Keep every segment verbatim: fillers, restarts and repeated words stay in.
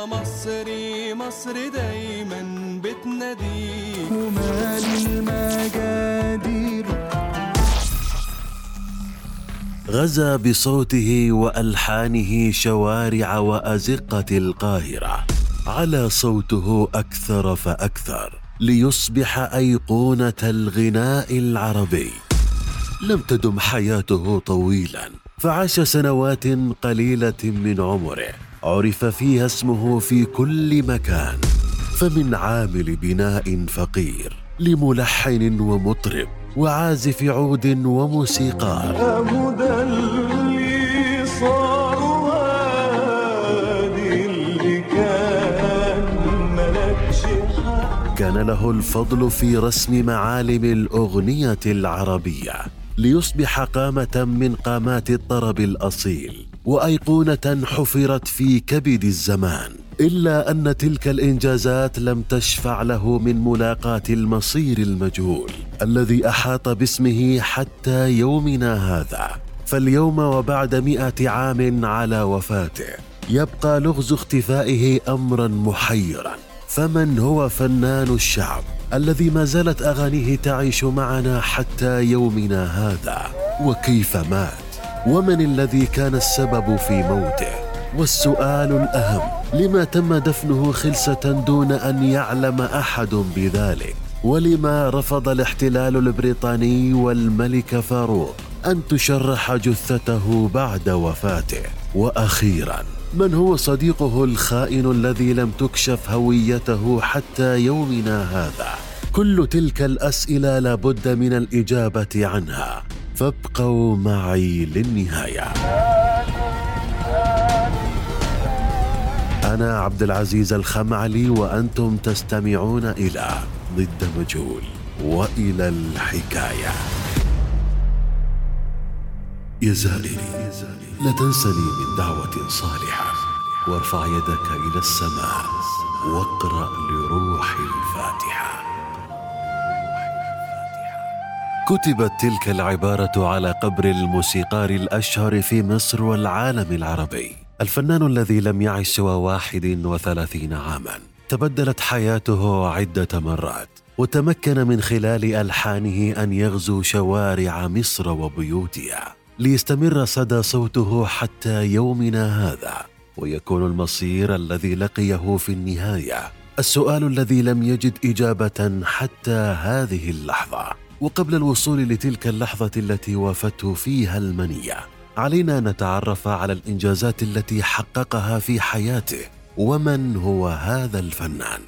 يا مصري مصر دايما بتناديك ومال المجادير. غزا بصوته وألحانه شوارع وأزقة القاهرة، على صوته أكثر فأكثر ليصبح أيقونة الغناء العربي. لم تدم حياته طويلا، فعاش سنوات قليلة من عمره عرف فيها اسمه في كل مكان، فمن عامل بناء فقير لملحن ومطرب وعازف عود وموسيقار. أبدا اللي صار وهادي اللي كان ملكش حق. كان له الفضل في رسم معالم الأغنية العربية ليصبح قامة من قامات الطرب الأصيل وأيقونة حفرت في كبد الزمان. إلا أن تلك الإنجازات لم تشفع له من ملاقاة المصير المجهول الذي أحاط باسمه حتى يومنا هذا. فاليوم وبعد مئة عام على وفاته يبقى لغز اختفائه أمرا محيرا. فمن هو فنان الشعب الذي ما زالت أغانيه تعيش معنا حتى يومنا هذا؟ وكيف مات؟ ومن الذي كان السبب في موته؟ والسؤال الأهم، لما تم دفنه خلسة دون أن يعلم أحد بذلك؟ ولما رفض الاحتلال البريطاني والملك فاروق أن تشرح جثته بعد وفاته؟ وأخيراً، من هو صديقه الخائن الذي لم تكشف هويته حتى يومنا هذا؟ كل تلك الأسئلة لابد من الإجابة عنها، فابقوا معي للنهاية. أنا عبد العزيز الخمعلي وأنتم تستمعون إلى ضد مجهول وإلى الحكاية. يا زائري لا تنسني من دعوة صالحة، وارفع يدك إلى السماء واقرأ لروح الفاتحة. كتبت تلك العبارة على قبر الموسيقار الأشهر في مصر والعالم العربي، الفنان الذي لم يعش سوى واحد وثلاثين عاما. تبدلت حياته عدة مرات، وتمكن من خلال ألحانه أن يغزو شوارع مصر وبيوتها ليستمر صدى صوته حتى يومنا هذا، ويكون المصير الذي لقيه في النهاية السؤال الذي لم يجد إجابة حتى هذه اللحظة. وقبل الوصول لتلك اللحظة التي وافته فيها المنية، علينا نتعرف على الإنجازات التي حققها في حياته. ومن هو هذا الفنان؟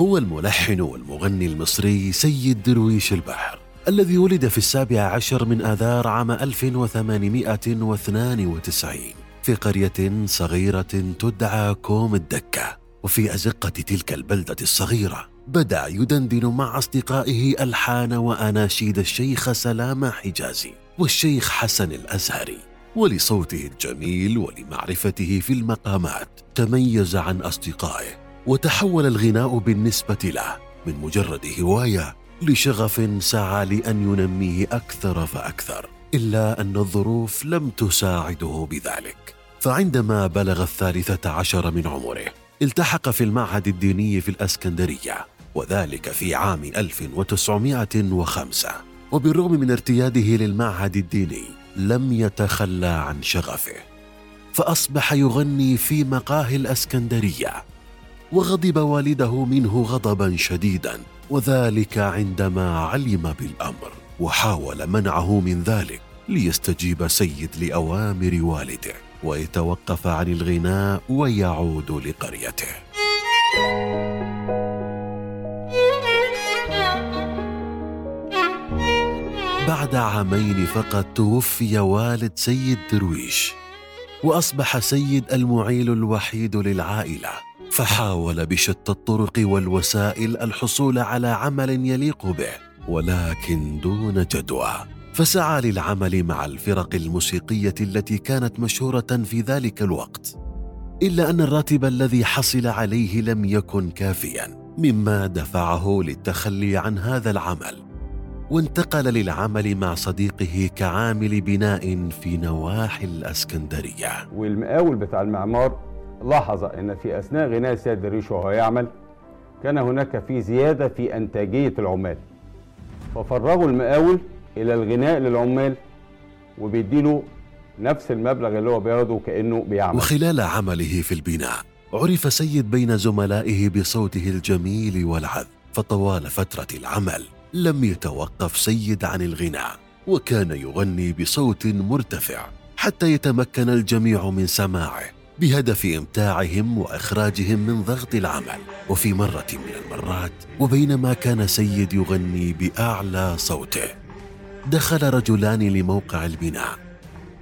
هو الملحن والمغني المصري سيد درويش البحر، الذي ولد في السابع عشر من آذار عام ألف وثمانمائة واثنين وتسعين في قرية صغيرة تدعى كوم الدكة. وفي أزقة تلك البلدة الصغيرة بدأ يدندن مع أصدقائه ألحان وأناشيد الشيخ سلام حجازي والشيخ حسن الأزهري. ولصوته الجميل ولمعرفته في المقامات تميز عن أصدقائه، وتحول الغناء بالنسبة له من مجرد هواية لشغف سعى لأن ينميه أكثر فأكثر. إلا أن الظروف لم تساعده بذلك، فعندما بلغ الثالثة عشر من عمره التحق في المعهد الديني في الأسكندرية، وذلك في عام ألف وتسعمائة وخمسة. وبالرغم من ارتياده للمعهد الديني لم يتخلى عن شغفه، فأصبح يغني في مقاهي الأسكندرية. وغضب والده منه غضبا شديدا، وذلك عندما علم بالأمر، وحاول منعه من ذلك ليستجيب سيد لأوامر والده ويتوقف عن الغناء ويعود لقريته. بعد عامين فقط توفي والد سيد درويش، وأصبح سيد المعيل الوحيد للعائلة. فحاول بشتى الطرق والوسائل الحصول على عمل يليق به، ولكن دون جدوى. فسعى للعمل مع الفرق الموسيقية التي كانت مشهورة في ذلك الوقت، إلا أن الراتب الذي حصل عليه لم يكن كافياً، مما دفعه للتخلي عن هذا العمل، وانتقل للعمل مع صديقه كعامل بناء في نواحي الأسكندرية. والمقاول بتاع المعمار لاحظ أن في أثناء غناء سيد درويش وهو يعمل كان هناك في زيادة في أنتاجية العمال، ففرغوا المقاول إلى الغناء للعمال وبيديله نفس المبلغ اللي هو بياخده كأنه بيعمل. وخلال عمله في البناء عرف سيد بين زملائه بصوته الجميل والعذب، فطوال فترة العمل لم يتوقف سيد عن الغناء، وكان يغني بصوت مرتفع حتى يتمكن الجميع من سماعه بهدف إمتاعهم وإخراجهم من ضغط العمل. وفي مرة من المرات وبينما كان سيد يغني بأعلى صوته دخل رجلان لموقع البناء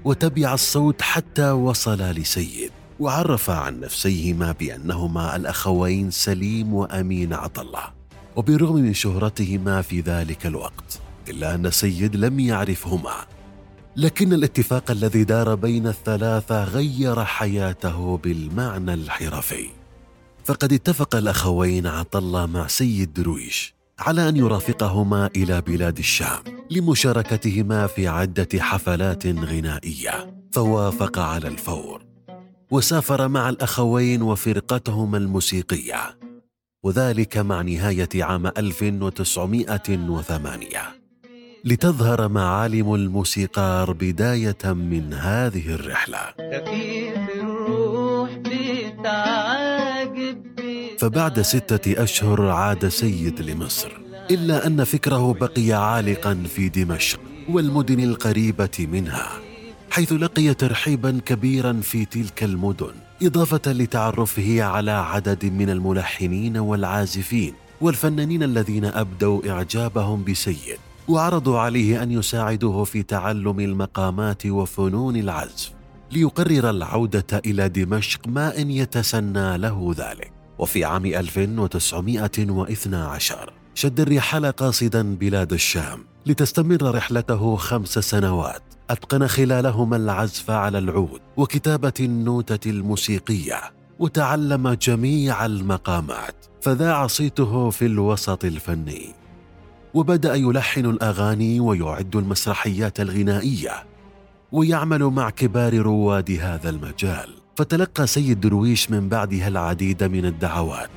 وتبع الصوت حتى وصل لسيد، وعرف عن نفسيهما بأنهما الأخوين سليم وأمين عطالله. وبالرغم من شهرتهما في ذلك الوقت إلا أن سيد لم يعرفهما، لكن الاتفاق الذي دار بين الثلاثة غير حياته بالمعنى الحرفي. فقد اتفق الأخوين عطالله مع سيد درويش على أن يرافقهما إلى بلاد الشام لمشاركتهما في عدة حفلات غنائية، فوافق على الفور وسافر مع الأخوين وفرقتهما الموسيقية، وذلك مع نهاية عام ألف وتسعمائة وثمانية لتظهر معالم الموسيقار بداية من هذه الرحلة. فبعد ستة أشهر عاد سيد لمصر، إلا أن فكره بقي عالقا في دمشق والمدن القريبة منها، حيث لقي ترحيبا كبيرا في تلك المدن، إضافة لتعرفه على عدد من الملحنين والعازفين والفنانين الذين أبدوا إعجابهم بسيد وعرضوا عليه أن يساعدوه في تعلم المقامات وفنون العزف، ليقرر العودة إلى دمشق ما إن يتسنى له ذلك. وفي عام ألف وتسعمائة واثنا عشر شد الرحال قاصدا بلاد الشام لتستمر رحلته خمس سنوات، أتقن خلالهما العزف على العود وكتابة النوتة الموسيقية، وتعلم جميع المقامات، فذاع صيته في الوسط الفني، وبدأ يلحن الأغاني ويعد المسرحيات الغنائية ويعمل مع كبار رواد هذا المجال. فتلقى سيد درويش من بعدها العديد من الدعوات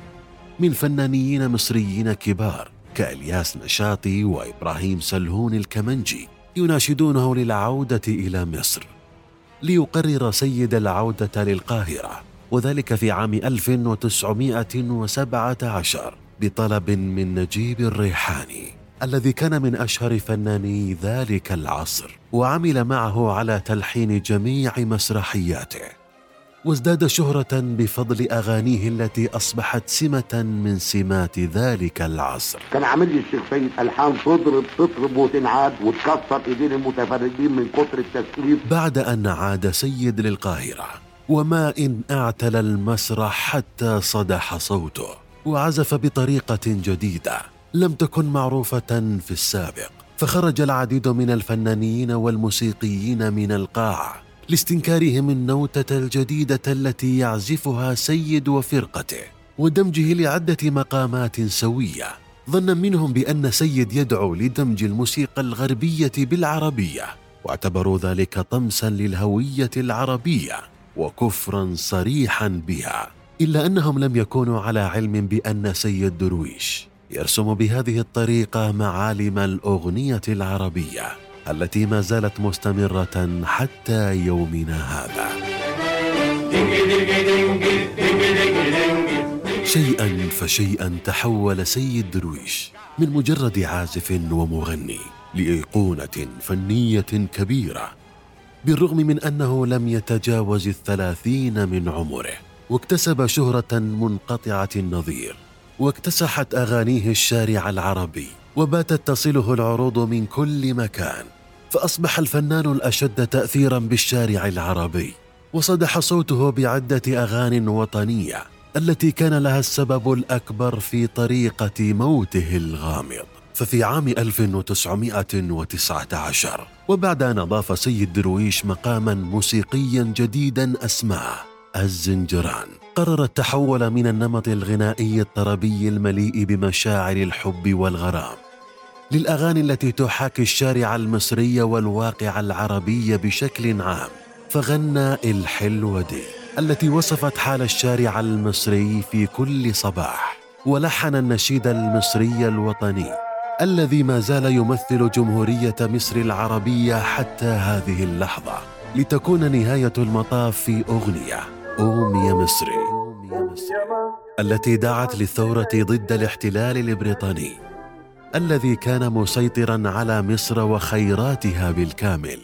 من فنانين مصريين كبار كإلياس نشاطي وإبراهيم سلهون الكمنجي يناشدونه للعودة إلى مصر، ليقرر سيد العودة للقاهرة، وذلك في عام ألف وتسعمائة وسبعة عشر بطلب من نجيب الريحاني الذي كان من أشهر فناني ذلك العصر، وعمل معه على تلحين جميع مسرحياته، وازداد شهرة بفضل أغانيه التي أصبحت سمة من سمات ذلك العصر. كان عامل لي الشيخ سيد ألحان تضرب تطرب وتنعاد وتكسر إيدين المتفرجين من كتر التسقيف. بعد أن عاد سيد للقاهرة وما إن أعتل المسرح حتى صدح صوته، وعزف بطريقة جديدة لم تكن معروفة في السابق، فخرج العديد من الفنانين والموسيقيين من القاعة لاستنكارهم النوتة الجديدة التي يعزفها سيد وفرقته ودمجه لعدة مقامات سوية، ظنا منهم بأن سيد يدعو لدمج الموسيقى الغربية بالعربية، واعتبروا ذلك طمسا للهوية العربية وكفرا صريحا بها. إلا أنهم لم يكونوا على علم بأن سيد درويش يرسم بهذه الطريقة معالم الأغنية العربية التي ما زالت مستمرة حتى يومنا هذا. شيئا فشيئا تحول سيد درويش من مجرد عازف ومغني لأيقونة فنية كبيرة، بالرغم من أنه لم يتجاوز الثلاثين من عمره، واكتسب شهرة منقطعة النظير، واكتسحت أغانيه الشارع العربي، وباتت تصله العروض من كل مكان، فأصبح الفنان الأشد تأثيراً بالشارع العربي، وصدح صوته بعدة أغاني وطنية التي كان لها السبب الأكبر في طريقة موته الغامض. ففي عام ألف وتسعمائة وتسعة عشر وبعد أن أضاف سيد درويش مقاماً موسيقياً جديداً أسماه الزنجران، قرر التحول من النمط الغنائي الطربي المليء بمشاعر الحب والغرام للأغاني التي تحاكي الشارع المصري والواقع العربي بشكل عام، فغنى الحلوة دي. التي وصفت حال الشارع المصري في كل صباح، ولحن النشيد المصري الوطني الذي ما زال يمثل جمهورية مصر العربية حتى هذه اللحظة، لتكون نهاية المطاف في أغنية أوم يا مصري التي دعت للثورة ضد الاحتلال البريطاني الذي كان مسيطراً على مصر وخيراتها بالكامل.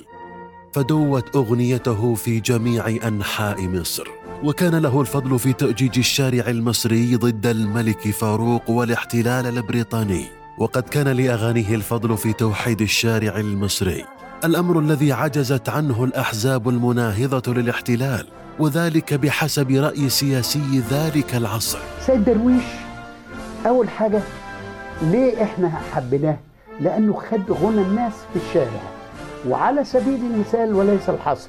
فدوت أغنيته في جميع أنحاء مصر، وكان له الفضل في تأجيج الشارع المصري ضد الملك فاروق والاحتلال البريطاني، وقد كان لأغانيه الفضل في توحيد الشارع المصري، الأمر الذي عجزت عنه الأحزاب المناهضة للاحتلال، وذلك بحسب رأي سياسي ذلك العصر. سيد درويش أول حاجة ليه إحنا حبيناه؟ لأنه خد غنى الناس في الشارع، وعلى سبيل المثال وليس الحصر.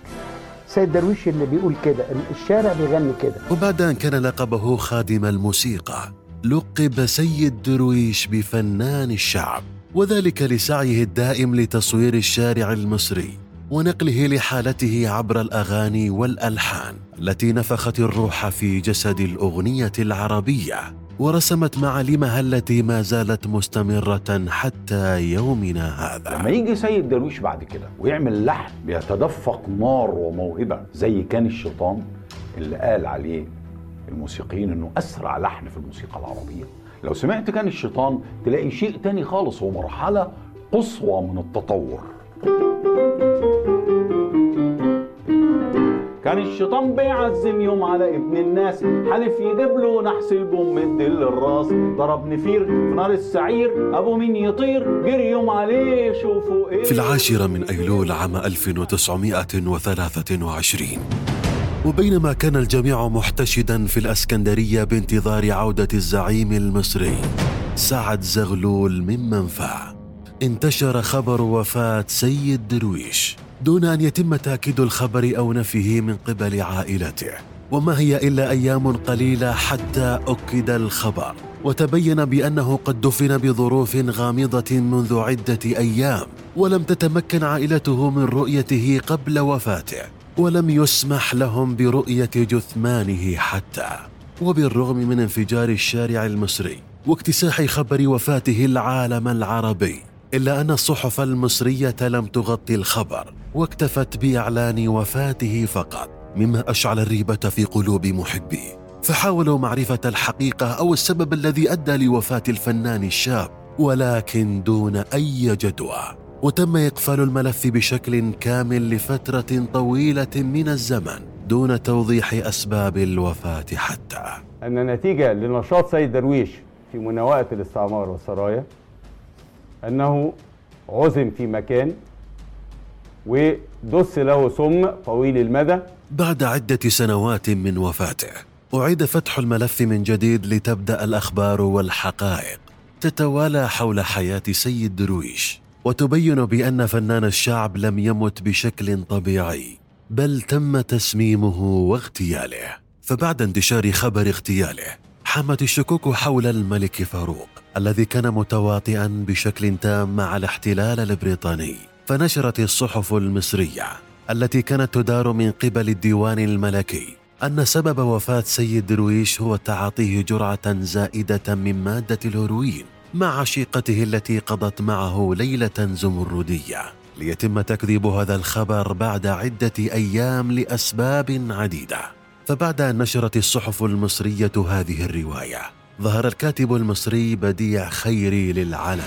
سيد درويش اللي بيقول كده، الشارع بيغني كده. وبعد أن كان لقبه خادم الموسيقى، لقب سيد درويش بفنان الشعب، وذلك لسعيه الدائم لتصوير الشارع المصري ونقله لحالته عبر الأغاني والألحان التي نفخت الروح في جسد الأغنية العربية ورسمت معالمها التي ما زالت مستمرة حتى يومنا هذا. لما يجي سيد درويش بعد كده ويعمل لحن بيتدفق نار وموهبة زي كان الشيطان اللي قال عليه الموسيقيين انه أسرع لحن في الموسيقى العربية، لو سمعت كان الشيطان تلاقي شيء تاني خالص ومرحلة قصوى من التطور. كان الشيطان بيعزم يوم على ابن الناس، حلف يجيب له نحس البوم مد للراس، ضرب نفير في نار السعير، ابو مين يطير جري يوم عليه شوفوا ايه. في العاشرة من ايلول عام ألف وتسعمائة وثلاثة وعشرين، وبينما كان الجميع محتشدا في الاسكندرية بانتظار عودة الزعيم المصري سعد زغلول من منفى، انتشر خبر وفاة سيد درويش دون أن يتم تأكيد الخبر أو نفيه من قبل عائلته، وما هي إلا أيام قليلة حتى أكد الخبر وتبين بأنه قد دفن بظروف غامضة منذ عدة أيام، ولم تتمكن عائلته من رؤيته قبل وفاته، ولم يسمح لهم برؤية جثمانه حتى. وبالرغم من انفجار الشارع المصري واكتساح خبر وفاته العالم العربي، إلا أن الصحف المصرية لم تغطي الخبر واكتفت بإعلان وفاته فقط، مما أشعل الريبة في قلوب محبيه، فحاولوا معرفة الحقيقة أو السبب الذي أدى لوفاة الفنان الشاب، ولكن دون أي جدوى، وتم إقفال الملف بشكل كامل لفترة طويلة من الزمن دون توضيح أسباب الوفاة حتى. أن نتيجة لنشاط سيد درويش في مناوئة الاستعمار والسرايا أنه عزم في مكان ودس له سم طويل المدى. بعد عدة سنوات من وفاته أعيد فتح الملف من جديد لتبدأ الأخبار والحقائق تتوالى حول حياة سيد درويش، وتبين بأن فنان الشعب لم يمت بشكل طبيعي، بل تم تسميمه واغتياله. فبعد انتشار خبر اغتياله حمت الشكوك حول الملك فاروق الذي كان متواطئا بشكل تام مع الاحتلال البريطاني، فنشرت الصحف المصرية التي كانت تدار من قبل الديوان الملكي أن سبب وفاة سيد درويش هو تعاطيه جرعة زائدة من مادة الهيروين مع شقته التي قضت معه ليلة زمردية، ليتم تكذيب هذا الخبر بعد عدة أيام لأسباب عديدة. فبعد أن نشرت الصحف المصرية هذه الرواية، ظهر الكاتب المصري بديع خيري للعلن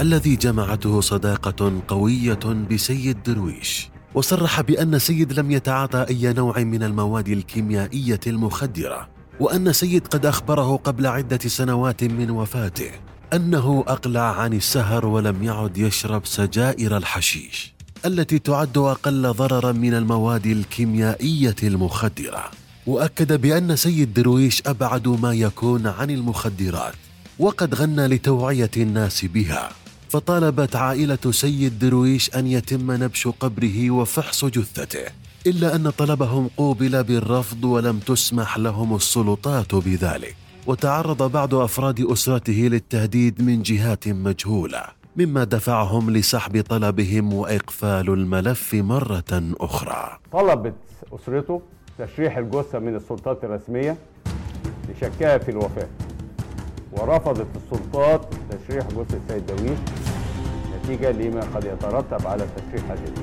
الذي جمعته صداقة قوية بسيد درويش، وصرح بأن سيد لم يتعاطى أي نوع من المواد الكيميائية المخدرة، وأن سيد قد أخبره قبل عدة سنوات من وفاته أنه أقلع عن السهر ولم يعد يشرب سجائر الحشيش التي تعد أقل ضرراً من المواد الكيميائية المخدرة، وأكد بأن سيد درويش أبعد ما يكون عن المخدرات وقد غنى لتوعية الناس بها. فطالبت عائلة سيد درويش أن يتم نبش قبره وفحص جثته، إلا أن طلبهم قوبل بالرفض ولم تسمح لهم السلطات بذلك، وتعرض بعض أفراد أسرته للتهديد من جهات مجهولة، مما دفعهم لسحب طلبهم وإقفال الملف مرة أخرى. طلبت أسرته تشريح الجثة من السلطات الرسمية لشكها في الوفاة، ورفضت السلطات تشريح جثة سيد درويش نتيجة لما قد يترتب على تشريح هذه الجثة.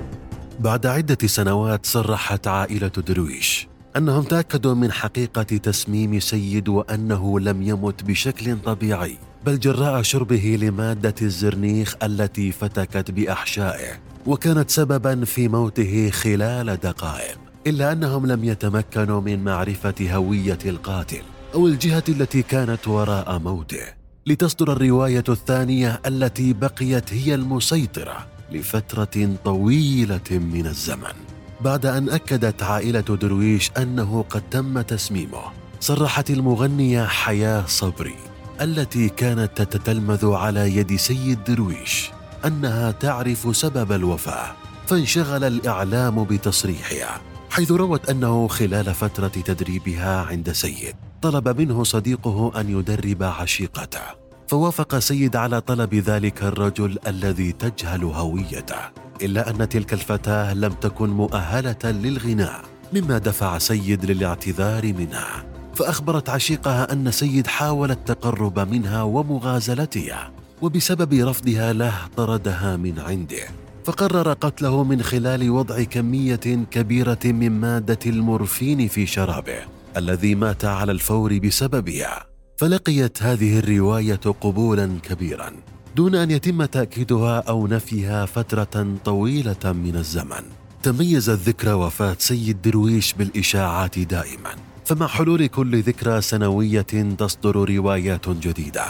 بعد عدة سنوات صرحت عائلة درويش أنهم تأكدوا من حقيقة تسميم سيد وأنه لم يمت بشكل طبيعي، بل جراء شربه لمادة الزرنيخ التي فتكت بأحشائه وكانت سبباً في موته خلال دقائق. إلا أنهم لم يتمكنوا من معرفة هوية القاتل أو الجهة التي كانت وراء موته، لتصدر الرواية الثانية التي بقيت هي المسيطرة لفترة طويلة من الزمن. بعد أن أكدت عائلة درويش أنه قد تم تسميمه، صرحت المغنية حياة صبري التي كانت تتتلمذ على يد سيد درويش أنها تعرف سبب الوفاة، فانشغل الإعلام بتصريحها، حيث روت أنه خلال فترة تدريبها عند سيد طلب منه صديقه أن يدرب عشيقته، فوافق سيد على طلب ذلك الرجل الذي تجهل هويته. إلا أن تلك الفتاة لم تكن مؤهلة للغناء، مما دفع سيد للاعتذار منها، فأخبرت عشيقها أن سيد حاول التقرب منها ومغازلتها، وبسبب رفضها له طردها من عنده، فقرر قتله من خلال وضع كمية كبيرة من مادة المورفين في شرابه الذي مات على الفور بسببها. فلقيت هذه الرواية قبولا كبيرا دون أن يتم تأكيدها أو نفيها فترة طويلة من الزمن. تميزت ذكرى وفاة سيد درويش بالإشاعات دائما، فمع حلول كل ذكرى سنوية تصدر روايات جديدة.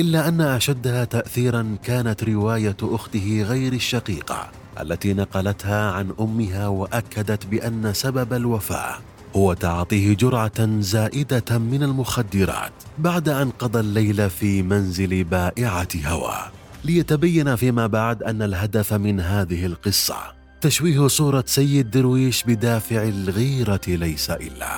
إلا أن أشدها تأثيرا كانت رواية أخته غير الشقيقة التي نقلتها عن أمها، وأكدت بأن سبب الوفاة هو تعاطيه جرعة زائدة من المخدرات بعد أن قضى الليل في منزل بائعة هوى، ليتبين فيما بعد أن الهدف من هذه القصة تشويه صورة سيد درويش بدافع الغيرة ليس إلا.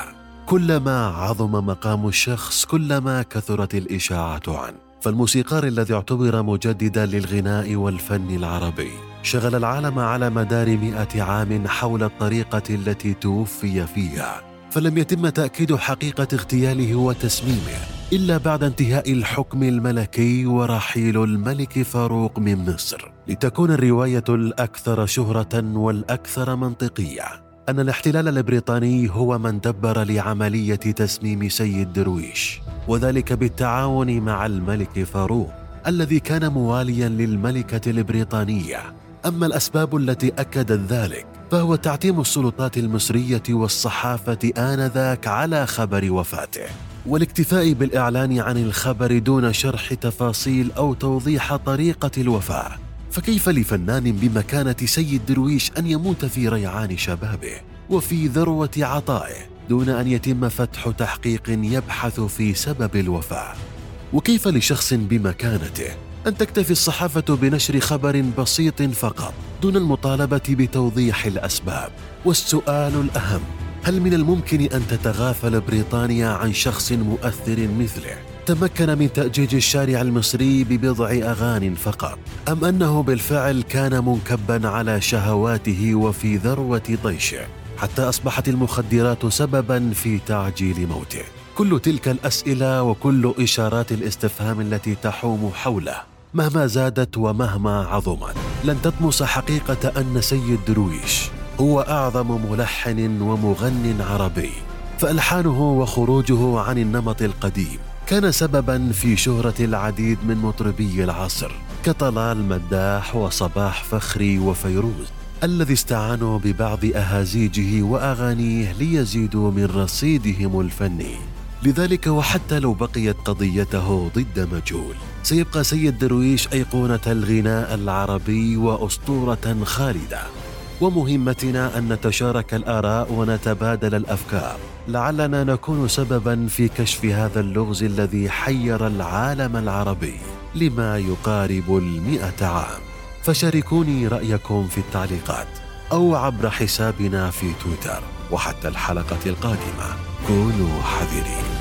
كلما عظم مقام الشخص كلما كثرت الإشاعات عنه. فالموسيقار الذي اعتبر مجددا للغناء والفن العربي شغل العالم على مدار مئة عام حول الطريقة التي توفي فيها، فلم يتم تأكيد حقيقة اغتياله وتسميمه إلا بعد انتهاء الحكم الملكي ورحيل الملك فاروق من مصر، لتكون الرواية الأكثر شهرة والأكثر منطقية أن الاحتلال البريطاني هو من دبر لعملية تسميم سيد درويش، وذلك بالتعاون مع الملك فاروق الذي كان مواليا للملكة البريطانية. أما الأسباب التي أكدت ذلك فهو تعتيم السلطات المصرية والصحافة آنذاك على خبر وفاته، والاكتفاء بالإعلان عن الخبر دون شرح تفاصيل أو توضيح طريقة الوفاة. فكيف لفنان بمكانة سيد درويش أن يموت في ريعان شبابه وفي ذروة عطائه دون أن يتم فتح تحقيق يبحث في سبب الوفاة؟ وكيف لشخص بمكانته أن تكتفي الصحافة بنشر خبر بسيط فقط دون المطالبة بتوضيح الأسباب؟ والسؤال الأهم، هل من الممكن أن تتغافل بريطانيا عن شخص مؤثر مثله تمكن من تأجيج الشارع المصري ببضع أغاني فقط، أم أنه بالفعل كان منكبا على شهواته وفي ذروة طيشه حتى أصبحت المخدرات سبباً في تعجيل موته؟ كل تلك الأسئلة وكل إشارات الاستفهام التي تحوم حوله مهما زادت ومهما عظمت لن تطمس حقيقة أن سيد درويش هو أعظم ملحن ومغنٍ عربي، فألحانه وخروجه عن النمط القديم كان سبباً في شهرة العديد من مطربي العصر كطلال مداح وصباح فخري وفيروز، الذي استعانوا ببعض أهازيجه وأغانيه ليزيدوا من رصيدهم الفني. لذلك وحتى لو بقيت قضيته ضد مجهول، سيبقى سيد درويش أيقونة الغناء العربي وأسطورة خالدة. ومهمتنا أن نتشارك الآراء ونتبادل الأفكار، لعلنا نكون سبباً في كشف هذا اللغز الذي حير العالم العربي لما يقارب المئة عام. فشاركوني رأيكم في التعليقات أو عبر حسابنا في تويتر. وحتى الحلقة القادمة كونوا حذرين.